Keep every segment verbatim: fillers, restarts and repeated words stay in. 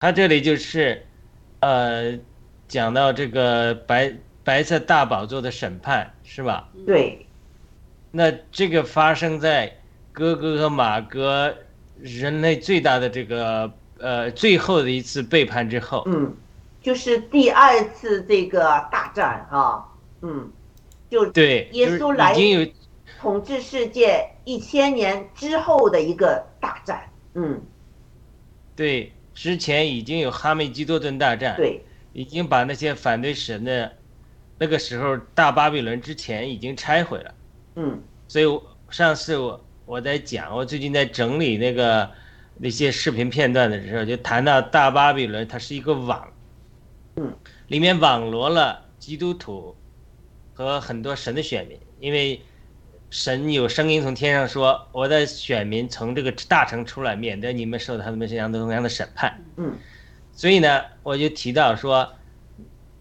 他这里就是呃讲到这个白白色大宝座的审判，是吧？对。那这个发生在哥哥和马哥人类最大的这个呃最后的一次背叛之后，嗯，就是第二次这个大战啊，嗯，就对，耶稣来统治世界一千年之后的一个大战，嗯，对，之前已经有哈梅基多顿大战，对，已经把那些反对神的，那个时候大巴比伦之前已经拆毁了，嗯，所以上次我我在讲，我最近在整理那个那些视频片段的时候，就谈到大巴比伦它是一个网，嗯，里面网罗了基督徒和很多神的选民，因为神有声音从天上说：“我的选民从这个大城出来，免得你们受到他们这样同样的审判。”嗯，所以呢，我就提到说，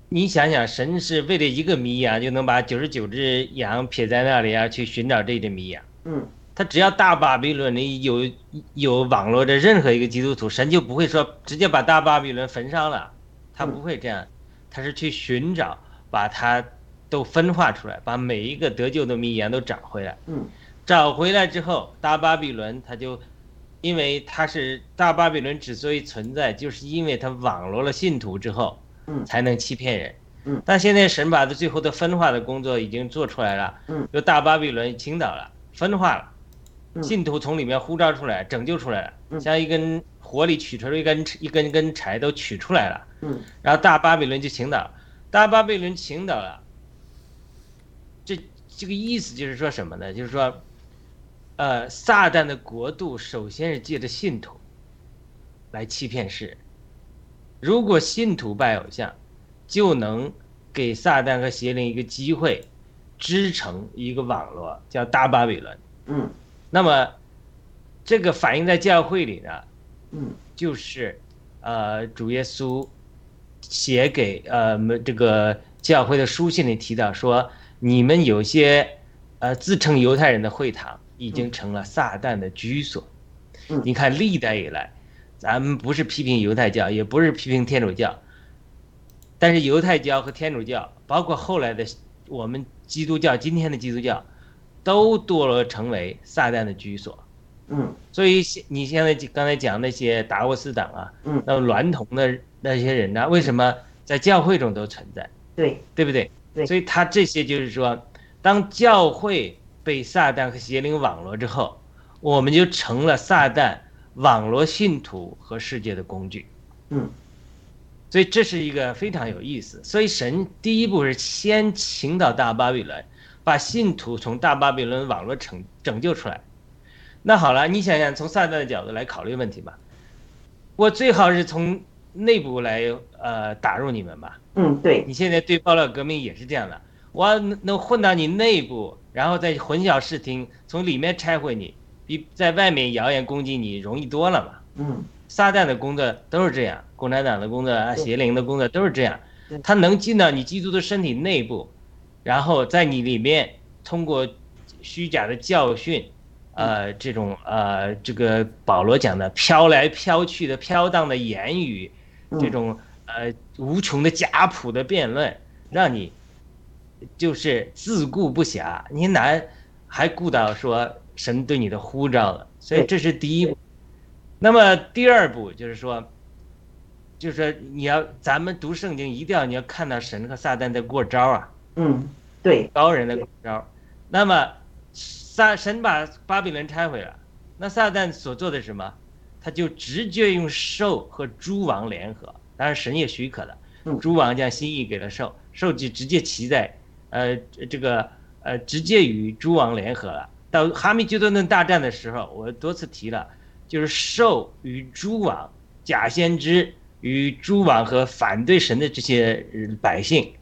你想想，神是为了一个迷羊就能把九十九只羊撇在那里啊，去寻找这只迷羊。嗯，他只要大巴比伦里有有网络的任何一个基督徒，神就不会说直接把大巴比伦焚烧了，他不会这样，他是去寻找，把他都分化出来，把每一个得救的迷羊都找回来。嗯，找回来之后，大巴比伦他就，因为他是大巴比伦之所以存在，就是因为他网罗了信徒之后，嗯，才能欺骗人。嗯，但现在神把的最后的分化的工作已经做出来了。嗯，由大巴比伦倾倒了，分化了，信徒从里面呼召出来，拯救出来了，嗯，像一根火里取出来一根一根根柴都取出来了。嗯，然后大巴比伦就倾倒，大巴比伦倾倒了。这个意思就是说什么呢？就是说，呃，撒旦的国度首先是借着信徒来欺骗世人。如果信徒拜偶像，就能给撒旦和邪灵一个机会，织成一个网络，叫大巴比伦。嗯。那么，这个反映在教会里呢，嗯，就是，呃，主耶稣写给呃这个教会的书信里提到说。你们有些，呃，自称犹太人的会堂已经成了撒旦的居所。嗯，你看历代以来，咱们不是批评犹太教，也不是批评天主教，但是犹太教和天主教，包括后来的我们基督教，今天的基督教，都堕落成为撒旦的居所。嗯，所以你现在刚才讲那些达沃斯党啊，嗯，那娈童的那些人呢，啊，为什么在教会中都存在？对，对不对？所以他这些就是说，当教会被撒旦和邪灵网罗之后，我们就成了撒旦网罗信徒和世界的工具。嗯，所以这是一个非常有意思。所以神第一步是先倾倒大巴比伦，把信徒从大巴比伦网络拯拯救出来。那好了，你想想，从撒旦的角度来考虑问题吧。我最好是从内部来呃打入你们吧。嗯，对，你现在对爆料革命也是这样的，我能混到你内部，然后再混淆视听，从里面拆毁你，比在外面谣言攻击你容易多了嘛。嗯，撒旦的工作都是这样，共产党的工作，邪灵的工作都是这样，他能进到你基督的身体内部，然后在你里面通过虚假的教训，呃，这种呃，这个保罗讲的飘来飘去的飘荡的言语。这种呃无穷的家谱的辩论，让你就是自顾不暇，你难还顾到说神对你的呼召了。所以这是第一步。那么第二步就是说，就是说你要咱们读圣经一定要你要看到神和撒旦在过招啊。嗯，对，高人的过招。那么撒神把巴比伦拆毁了，那撒旦所做的是什么？他就直接用兽和诸王联合，当然神也许可了，诸王将心意给了兽，兽就直接骑在，呃，这个呃，直接与诸王联合了。到哈梅基多顿大战的时候，我多次提了，就是兽与诸王、假先知与诸王和反对神的这些百姓，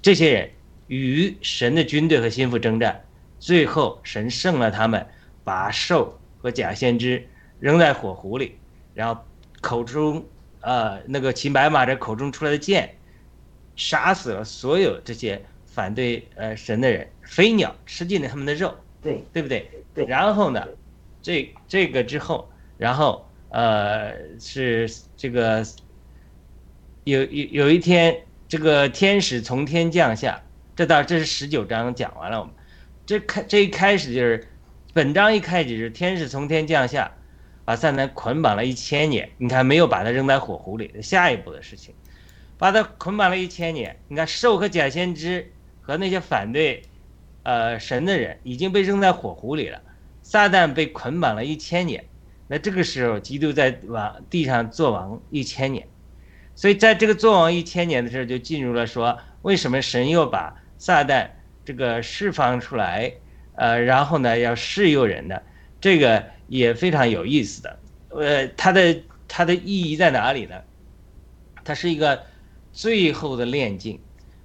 这些人与神的军队和心腹征战，最后神胜了他们，把兽和假先知扔在火湖里，然后口中呃那个骑白马者口中出来的剑杀死了所有这些反对呃神的人，飞鸟吃进了他们的肉，对，对不对？对。然后呢，这这个之后，然后呃是这个有有有一天这个天使从天降下，这到这是十九章讲完了，我们这开这一开始就是本章一开始是天使从天降下，把撒旦捆绑了一千年，你看没有把他扔在火湖里，下一步的事情把他捆绑了一千年，你看兽和假先知和那些反对呃神的人已经被扔在火湖里了，撒旦被捆绑了一千年，那这个时候基督在往地上做王一千年，所以在这个做王一千年的时候就进入了说为什么神又把撒旦这个释放出来，呃，然后呢要试诱人的，这个也非常有意思的，呃，它的它的意义在哪里呢？它是一个最后的炼净，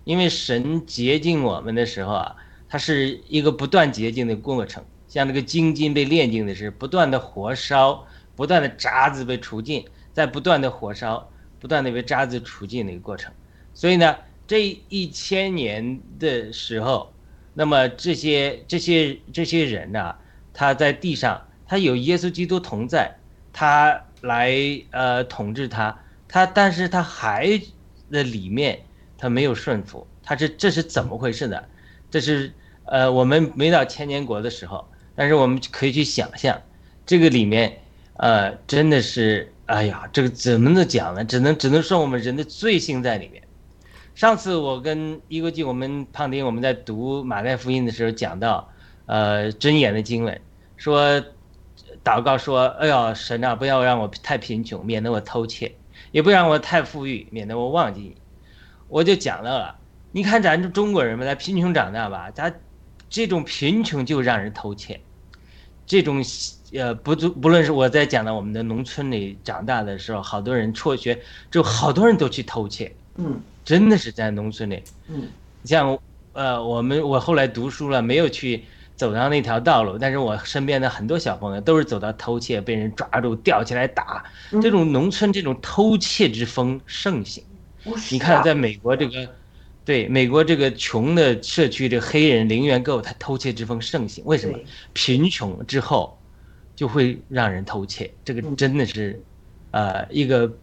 因为神洁净我们的时候啊，它是一个不断洁净的过程，像这个精金被炼净的是不断的火烧，不断的渣子被除尽，在不断的火烧，不断的被渣子除尽的一个过程，所以呢。这一千年的时候，那么这些这些这些人呢、啊，他在地上，他有耶稣基督同在，他来呃统治他，他但是他还在里面，他没有顺服，他是这是怎么回事呢？这是呃我们没到千年国的时候，但是我们可以去想象，这个里面呃真的是哎呀，这个怎么能讲呢？只能只能说我们人的罪性在里面。上次我跟一国际我们胖丁我们在读马太福音的时候讲到，呃，箴言的经文说，祷告说，哎呦神啊，不要让我太贫穷，免得我偷窃；也不让我太富裕，免得我忘记你。我就讲到了，你看咱们中国人嘛，咱贫穷长大吧，咱这种贫穷就让人偷窃，这种呃不足，不论是我在讲到我们的农村里长大的时候，好多人辍学，就好多人都去偷窃，嗯。真的是在农村里，嗯，像呃我们我后来读书了，没有去走上那条道路，但是我身边的很多小朋友都是走到偷窃，被人抓住吊起来打，这种农村这种偷窃之风盛行。嗯、你看在美国这个，对美国这个穷的社区，这黑人零元购，他偷窃之风盛行，为什么？贫穷之后就会让人偷窃，这个真的是，嗯、呃一个。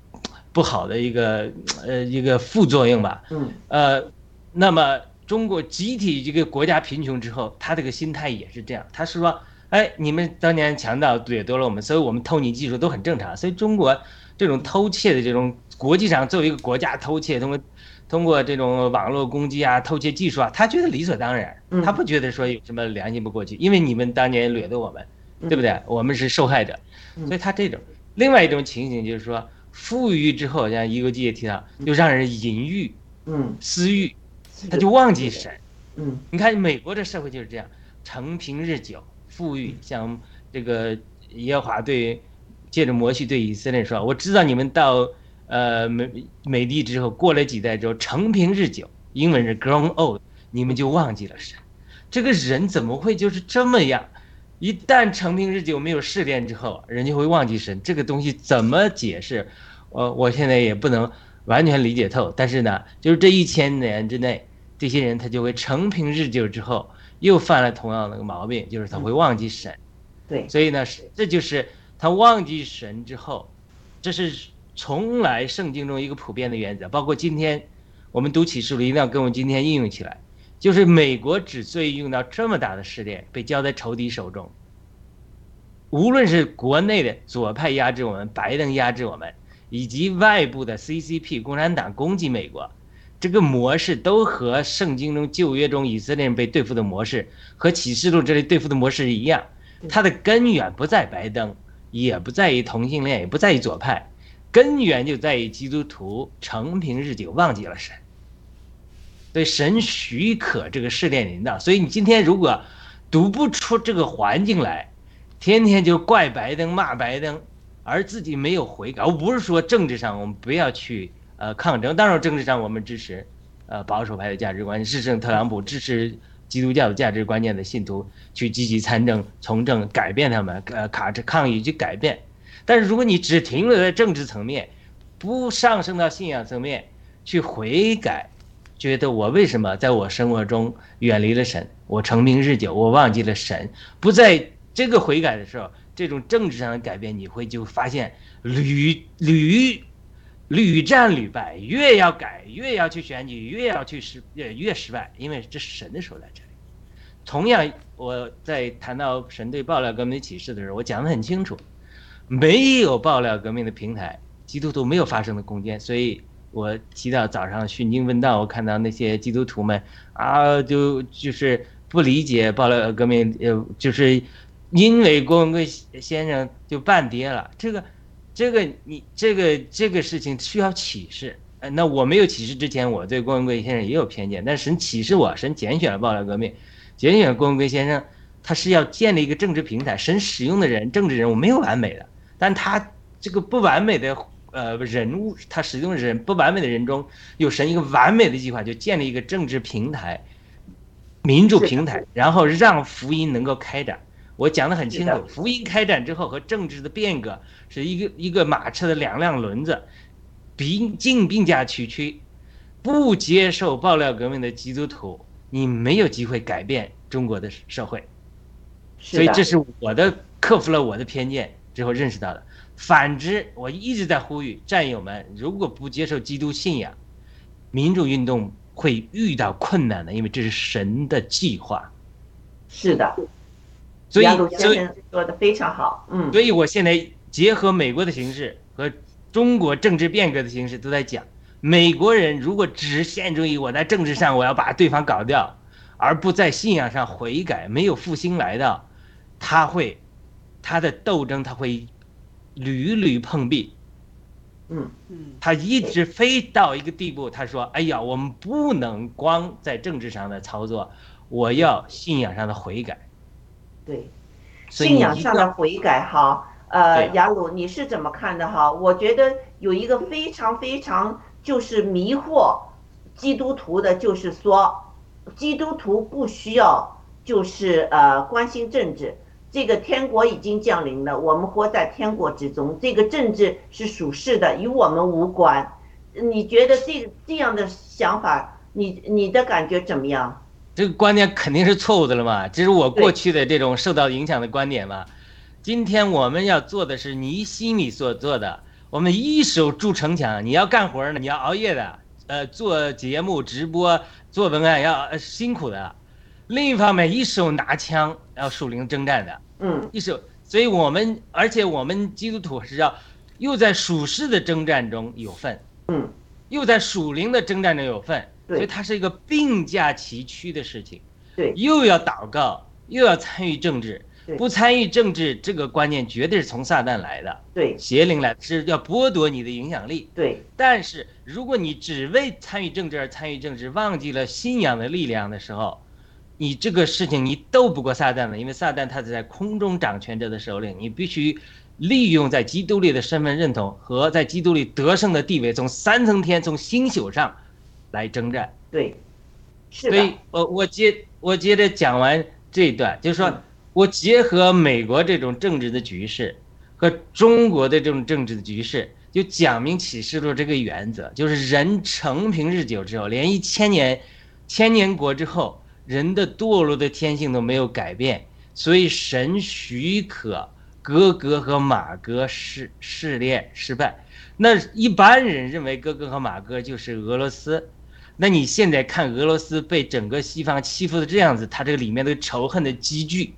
不好的一个呃一个副作用吧，嗯呃，那么中国集体这个国家贫穷之后，他这个心态也是这样，他是说，哎，你们当年强盗掠夺了我们，所以我们偷你技术都很正常，所以中国这种偷窃的这种国际上作为一个国家偷窃，通过通过这种网络攻击啊、偷窃技术啊，他觉得理所当然，他不觉得说有什么良心不过去，因为你们当年掠夺我们，对不对？我们是受害者，所以他这种另外一种情形就是说。富裕之后，像一个季也提到，就让人淫欲、嗯、私欲，他就忘记神。嗯，你看美国的社会就是这样，承平日久，富裕。像这个耶和华对借着摩西对以色列说：“我知道你们到呃美美地之后，过了几代之后，承平日久，英文是 grown old， 你们就忘记了神。这个人怎么会就是这么样？”一旦承平日久没有试炼之后，人就会忘记神，这个东西怎么解释？我我现在也不能完全理解透，但是呢，就是这一千年之内，这些人他就会承平日久之后又犯了同样的个毛病，就是他会忘记神。嗯、对，所以呢，这就是他忘记神之后，这是从来圣经中一个普遍的原则，包括今天我们读启示录一定要跟我们今天应用起来。就是美国之所以用到这么大的试炼，被交在仇敌手中。无论是国内的左派压制我们，拜登压制我们，以及外部的 C C P 共产党攻击美国，这个模式都和圣经中旧约中以色列人被对付的模式和启示录这里对付的模式一样，它的根源不在拜登，也不在于同性恋，也不在于左派，根源就在于基督徒承平日久忘记了神。对神许可这个试炼临到，所以你今天如果读不出这个环境来，天天就怪拜登骂拜登，而自己没有悔改。我不是说政治上我们不要去呃抗争，当然政治上我们支持呃保守派的价值观，支持特朗普，支持基督教的价值观念的信徒去积极参政从政，改变他们呃卡着抗议去改变。但是如果你只停留在政治层面，不上升到信仰层面去悔改。觉得我为什么在我生活中远离了神，我承平日久，我忘记了神，不在这个悔改的时候，这种政治上的改变，你会就发现屡屡屡战屡败，越要改越要去选举，越要去失越失败，因为这是神的手在这里。同样，我在谈到神对爆料革命的启示的时候，我讲得很清楚，没有爆料革命的平台，基督徒没有发生的空间。所以我祈祷早上训经问道，我看到那些基督徒们啊，就就是不理解爆料革命，呃，就是因为郭文贵先生就半跌了，这个这个你这个这个事情需要启示。呃，那我没有启示之前，我对郭文贵先生也有偏见，但神启示我，神拣选了爆料革命，拣选郭文贵先生，他是要建立一个政治平台，神使用的人，政治人物没有完美的，但他这个不完美的呃人物，他使用的人不完美的人中，有神一个完美的计划，就建立一个政治平台、民主平台，然后让福音能够开展。我讲得很清楚，福音开展之后和政治的变革是一个一个马车的两辆轮子，并进并驾齐驱。不接受爆料革命的基督徒，你没有机会改变中国的社会。所以这是我的克服了我的偏见之后认识到的。反之，我一直在呼吁战友们，如果不接受基督信仰，民主运动会遇到困难的，因为这是神的计划。是的，所以所以说的非常好，嗯，所以我现在结合美国的形势和中国政治变革的形势都在讲，美国人如果只限制于我在政治上我要把对方搞掉，而不在信仰上悔改，没有复兴来到，他会他的斗争他会屡屡碰壁，嗯嗯，他一直飞到一个地步，他说：“哎呀，我们不能光在政治上的操作，我要信仰上的悔改。”对，信仰上的悔改哈，呃，雅鲁你是怎么看的哈？我觉得有一个非常非常就是迷惑基督徒的，就是说基督徒不需要就是呃关心政治，这个天国已经降临了，我们活在天国之中，这个政治是属世的，与我们无关。你觉得这这样的想法，你你的感觉怎么样？这个观点肯定是错误的了嘛，这是我过去的这种受到影响的观点嘛。今天我们要做的是你心里所做的，我们一手筑城墙，你要干活的，你要熬夜的，呃，做节目直播做文案要、呃、辛苦的。另一方面，一手拿枪要属灵征战的，嗯，一手，所以我们而且我们基督徒是要又在属世的征战中有份，嗯，又在属灵的征战中有份。所以它是一个并驾齐驱的事情，对，又要祷告，又要参与政治，不参与政治这个观念绝对是从撒旦来的，对，邪灵来的，是要剥夺你的影响力，对。但是如果你只为参与政治而参与政治，忘记了信仰的力量的时候，你这个事情你斗不过撒旦的，因为撒旦他是在空中掌权者的首领，你必须利用在基督里的身份认同和在基督里得胜的地位，从三层天，从星宿上来征战，对，是的。所以我我接我接着讲完这一段，就是说我结合美国这种政治的局势和中国的这种政治的局势，就讲明启示录这个原则，就是人承平日久之后，连一千年千年国之后，人的堕落的天性都没有改变，所以神许可哥哥和马哥试试炼失败。那一般人认为哥哥和马哥就是俄罗斯。那你现在看俄罗斯被整个西方欺负的这样子，他这个里面的仇恨的积聚，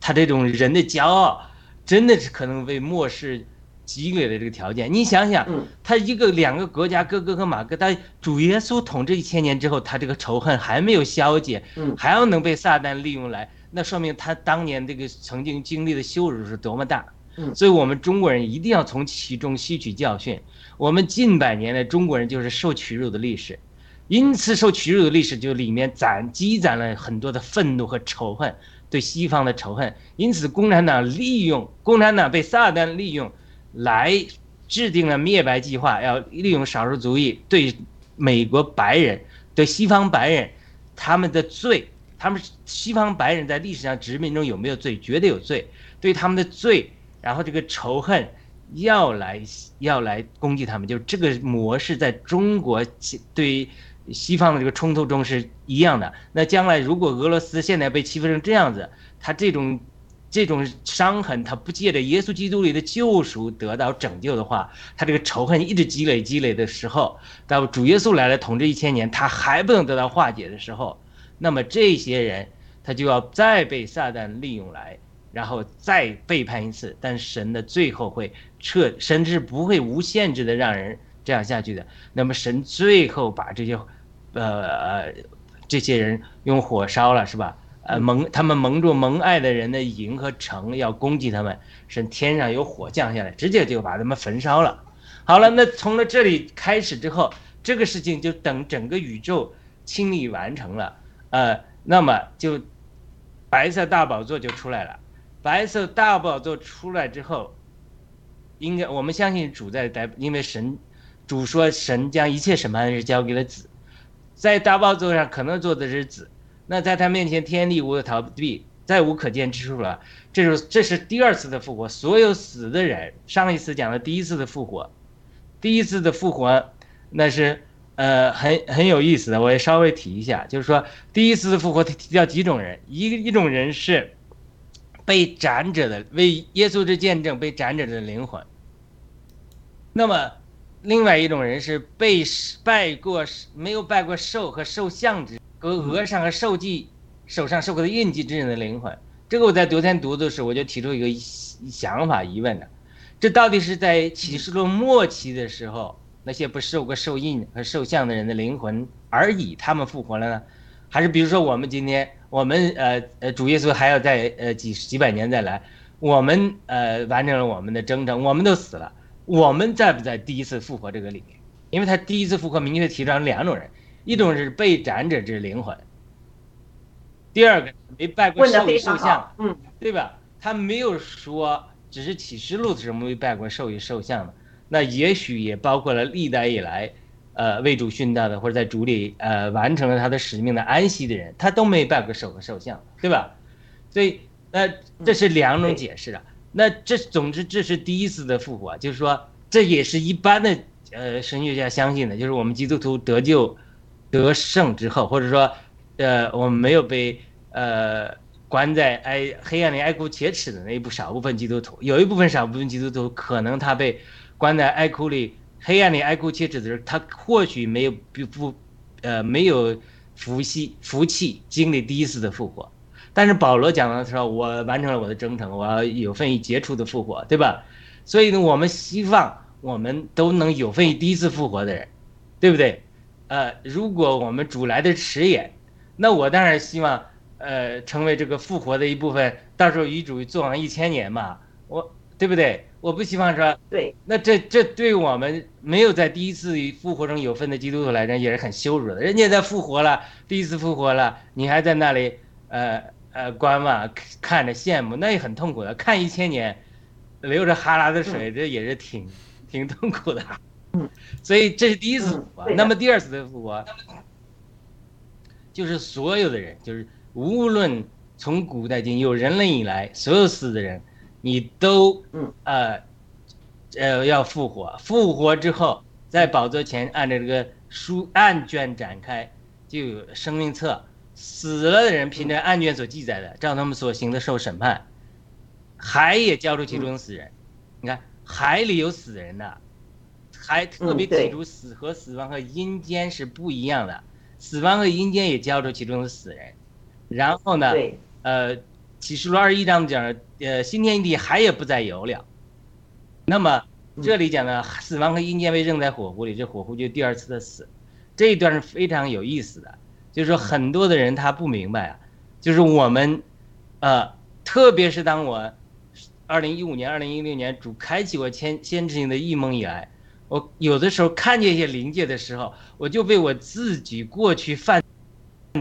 他这种人的骄傲，真的是可能被漠视积累的这个条件。你想想，他一个两个国家哥哥和马哥，他主耶稣统治一千年之后，他这个仇恨还没有消解，还要能被撒旦利用来，那说明他当年这个曾经经历的羞辱是多么大。所以我们中国人一定要从其中吸取教训。我们近百年来中国人就是受屈辱的历史，因此受屈辱的历史就里面攒积攒了很多的愤怒和仇恨，对西方的仇恨。因此共产党利用共产党被撒旦利用来制定了灭白计划，要利用少数族裔对美国白人对西方白人他们的罪，他们西方白人在历史上殖民中有没有罪？绝对有罪，对他们的罪，然后这个仇恨要来要来攻击他们，就是这个模式在中国对西方的这个冲突中是一样的。那将来如果俄罗斯现在被欺负成这样子，他这种这种伤痕他不借着耶稣基督里的救赎得到拯救的话，他这个仇恨一直积累积累的时候，到主耶稣来了统治一千年他还不能得到化解的时候，那么这些人他就要再被撒旦利用来，然后再背叛一次。但神的最后会彻，神是不会无限制的让人这样下去的。那么神最后把这些呃这些人用火烧了，是吧？呃，蒙他们蒙住蒙爱的人的营和城要攻击他们，神天上有火降下来，直接就把他们焚烧了。好了，那从了这里开始之后，这个事情就等整个宇宙清理完成了，呃，那么就白色大宝座就出来了。白色大宝座出来之后，应该我们相信主在在，因为神主说神将一切审判是交给了子，在大宝座上可能坐的是子。那在他面前天地无的逃避，再无可见之处了。这是这是第二次的复活，所有死的人，上一次讲了第一次的复活，第一次的复活那是呃很很有意思的，我也稍微提一下，就是说第一次的复活提到几种人，一一种人是被斩者的，为耶稣之见证被斩者的灵魂。那么另外一种人是被拜过没有拜过兽和兽像之和额上和受记手上受过的印记之人的灵魂。这个我在昨天读的时候我就提出一个想法疑问的，这到底是在启示录末期的时候那些不受过受印和受像的人的灵魂而已他们复活了呢，还是比如说我们今天我们呃呃主耶稣还要再呃几几百年再来，我们呃完成了我们的征程，我们都死了，我们在不在第一次复活这个里面？因为他第一次复活明确提到两种人，一种是被斩者之灵魂，第二个没拜过兽与兽像，嗯，对吧？他没有说，只是启示录的时候没拜过兽与兽像的，那也许也包括了历代以来，呃，为主殉道的或者在主里呃完成了他的使命的安息的人，他都没拜过兽和兽像，对吧？所以，呃，这是两种解释的。那这总之这是第一次的复活，就是说这也是一般的呃神学家相信的，就是我们基督徒得救。得胜之后，或者说，呃，我们没有被呃关在哀黑暗里哀哭切齿的那一部少部分基督徒，有一部分少部分基督徒可能他被关在哀哭里黑暗里哀哭切齿的时候，他或许没有不呃没有福气福气经历第一次的复活，但是保罗讲的时候，我完成了我的征程，我要有份于杰出的复活，对吧？所以呢，我们希望我们都能有份于第一次复活的人，对不对？呃，如果我们主来的迟也，那我当然希望，呃，成为这个复活的一部分。到时候与主做完一千年嘛，我对不对？我不希望说，对。那这这对我们没有在第一次复活中有份的基督徒来讲也是很羞辱的。人家在复活了，第一次复活了，你还在那里，呃呃观望看着羡慕，那也很痛苦的。看一千年，流着哈喇子水，这也是挺挺痛苦的。所以这是第一次复活，那么第二次的复活，就是所有的人，就是无论从古代今有人类以来，所有死的人，你都呃呃要复活。复活之后，在宝座前按照这个书案卷展开，就有生命册，死了的人凭着案卷所记载的，照他们所行的受审判，海也交出其中死人。你看海里有死人的。还特别提出死和死亡和阴间是不一样的，嗯、死亡和阴间也交出其中的死人。然后呢，呃，启示录二十一章讲，呃，新天地海也不再有了。那么这里讲呢，嗯、死亡和阴间被扔在火湖里，这火湖就第二次的死。这一段是非常有意思的，就是说很多的人他不明白啊，就是我们，呃，特别是当我二零一五年、二零一六年主开启我先先知性的异梦以来。我有的时候看见一些灵界的时候，我就被我自己过去犯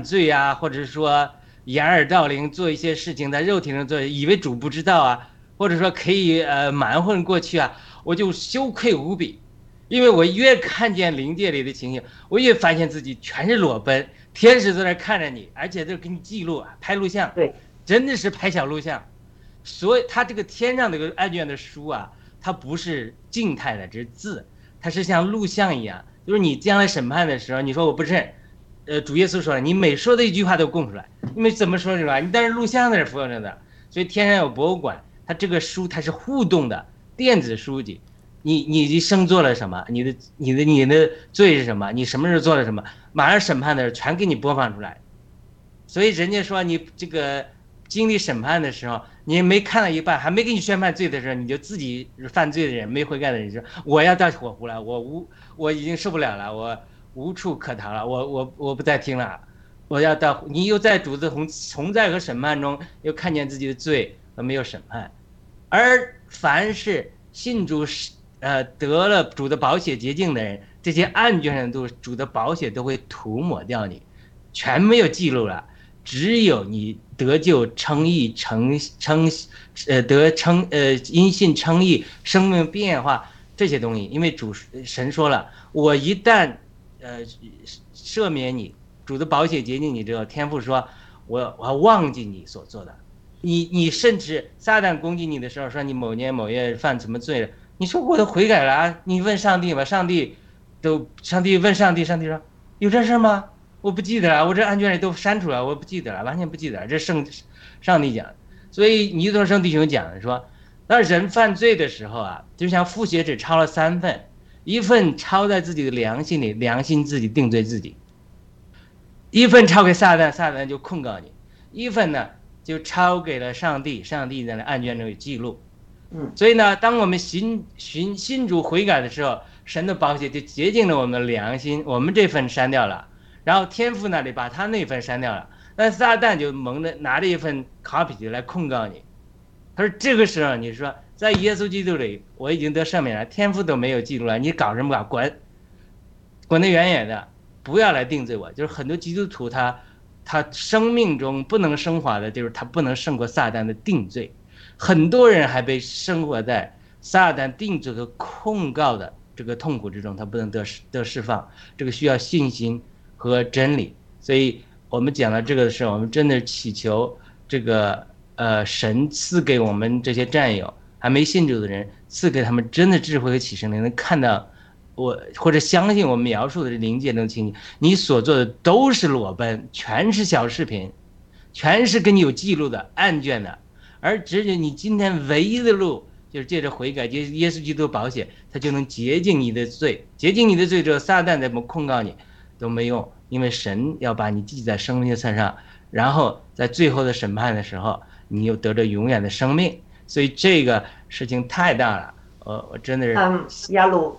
罪啊，或者说掩耳盗铃做一些事情，在肉体上做，以为主不知道啊，或者说可以呃蛮混过去啊，我就羞愧无比，因为我越看见灵界里的情形，我越发现自己全是裸奔，天使在那看着你，而且都给你记录啊，拍录像，对，真的是拍小录像，所以他这个天上的案卷的书啊，它不是静态的，这是字。它是像录像一样，就是你将来审判的时候，你说我不认，呃，主耶稣说了，你每说的一句话都供出来，你每怎么说什么，你但是录像在那附着的，所以天山有博物馆，它这个书它是互动的电子书籍，你你生做了什么，你的你的你的罪是什么，你什么时候做了什么，马上审判的时候全给你播放出来。所以人家说你这个经历审判的时候，你没看到一半，还没给你宣判罪的时候，你就自己犯罪的人，没悔改的人说我要到火湖了，我无我已经受不了了，我无处可逃了，我我我不再听了，我要到你又在主的同在和审判中，又看见自己的罪而没有审判。而凡是信主呃得了主的宝血洁净的人，这些案卷上都主的宝血都会涂抹掉你，全没有记录了。只有你得救称义成称呃得称呃因信称义生命变化这些东西，因为主神说了，我一旦呃赦免你，主的宝血洁净你之后，天父说我我忘记你所做的，你你甚至撒旦攻击你的时候说你某年某月犯什么罪了，你说我都悔改了啊，你问上帝吧，上帝都上帝问上帝，上帝说有这事吗？我不记得了，我这案卷里都删除了，我不记得了，完全不记得了。这圣上帝讲，所以尼多生弟兄讲的说，那人犯罪的时候啊，就像复写纸抄了三份，一份抄在自己的良心里，良心自己定罪自己；一份抄给撒旦，撒旦就控告你；一份呢就抄给了上帝，上帝在那案卷中有记录。嗯，所以呢，当我们信信信主悔改的时候，神的宝血就洁净了我们的良心，我们这份删掉了。然后天父那里把他那份删掉了，那撒旦就蒙着拿着一份 copy 来控告你。他说这个时候你说在耶稣基督里我已经得赦免了，天父都没有记录了，你搞什么搞，滚滚得远远的，不要来定罪我。就是很多基督徒他他生命中不能升华的，就是他不能胜过撒旦的定罪。很多人还被生活在撒旦定罪和控告的这个痛苦之中，他不能得得释放，这个需要信心和真理。所以我们讲到这个的时候，我们真的祈求这个呃神赐给我们这些战友还没信主的人，赐给他们真的智慧和启示，能看到我或者相信我们描述的灵界中情景，你所做的都是裸奔，全是小视频，全是跟你有记录的案卷的，而只有你今天唯一的路就是借着悔改，借耶稣基督宝血，他就能洁净你的罪。洁净你的罪之后，撒旦怎么控告你都没用，因为神要把你记在生命的册上，然后在最后的审判的时候，你又得着永远的生命。所以这个事情太大了，我我真的是。嗯，雅鲁，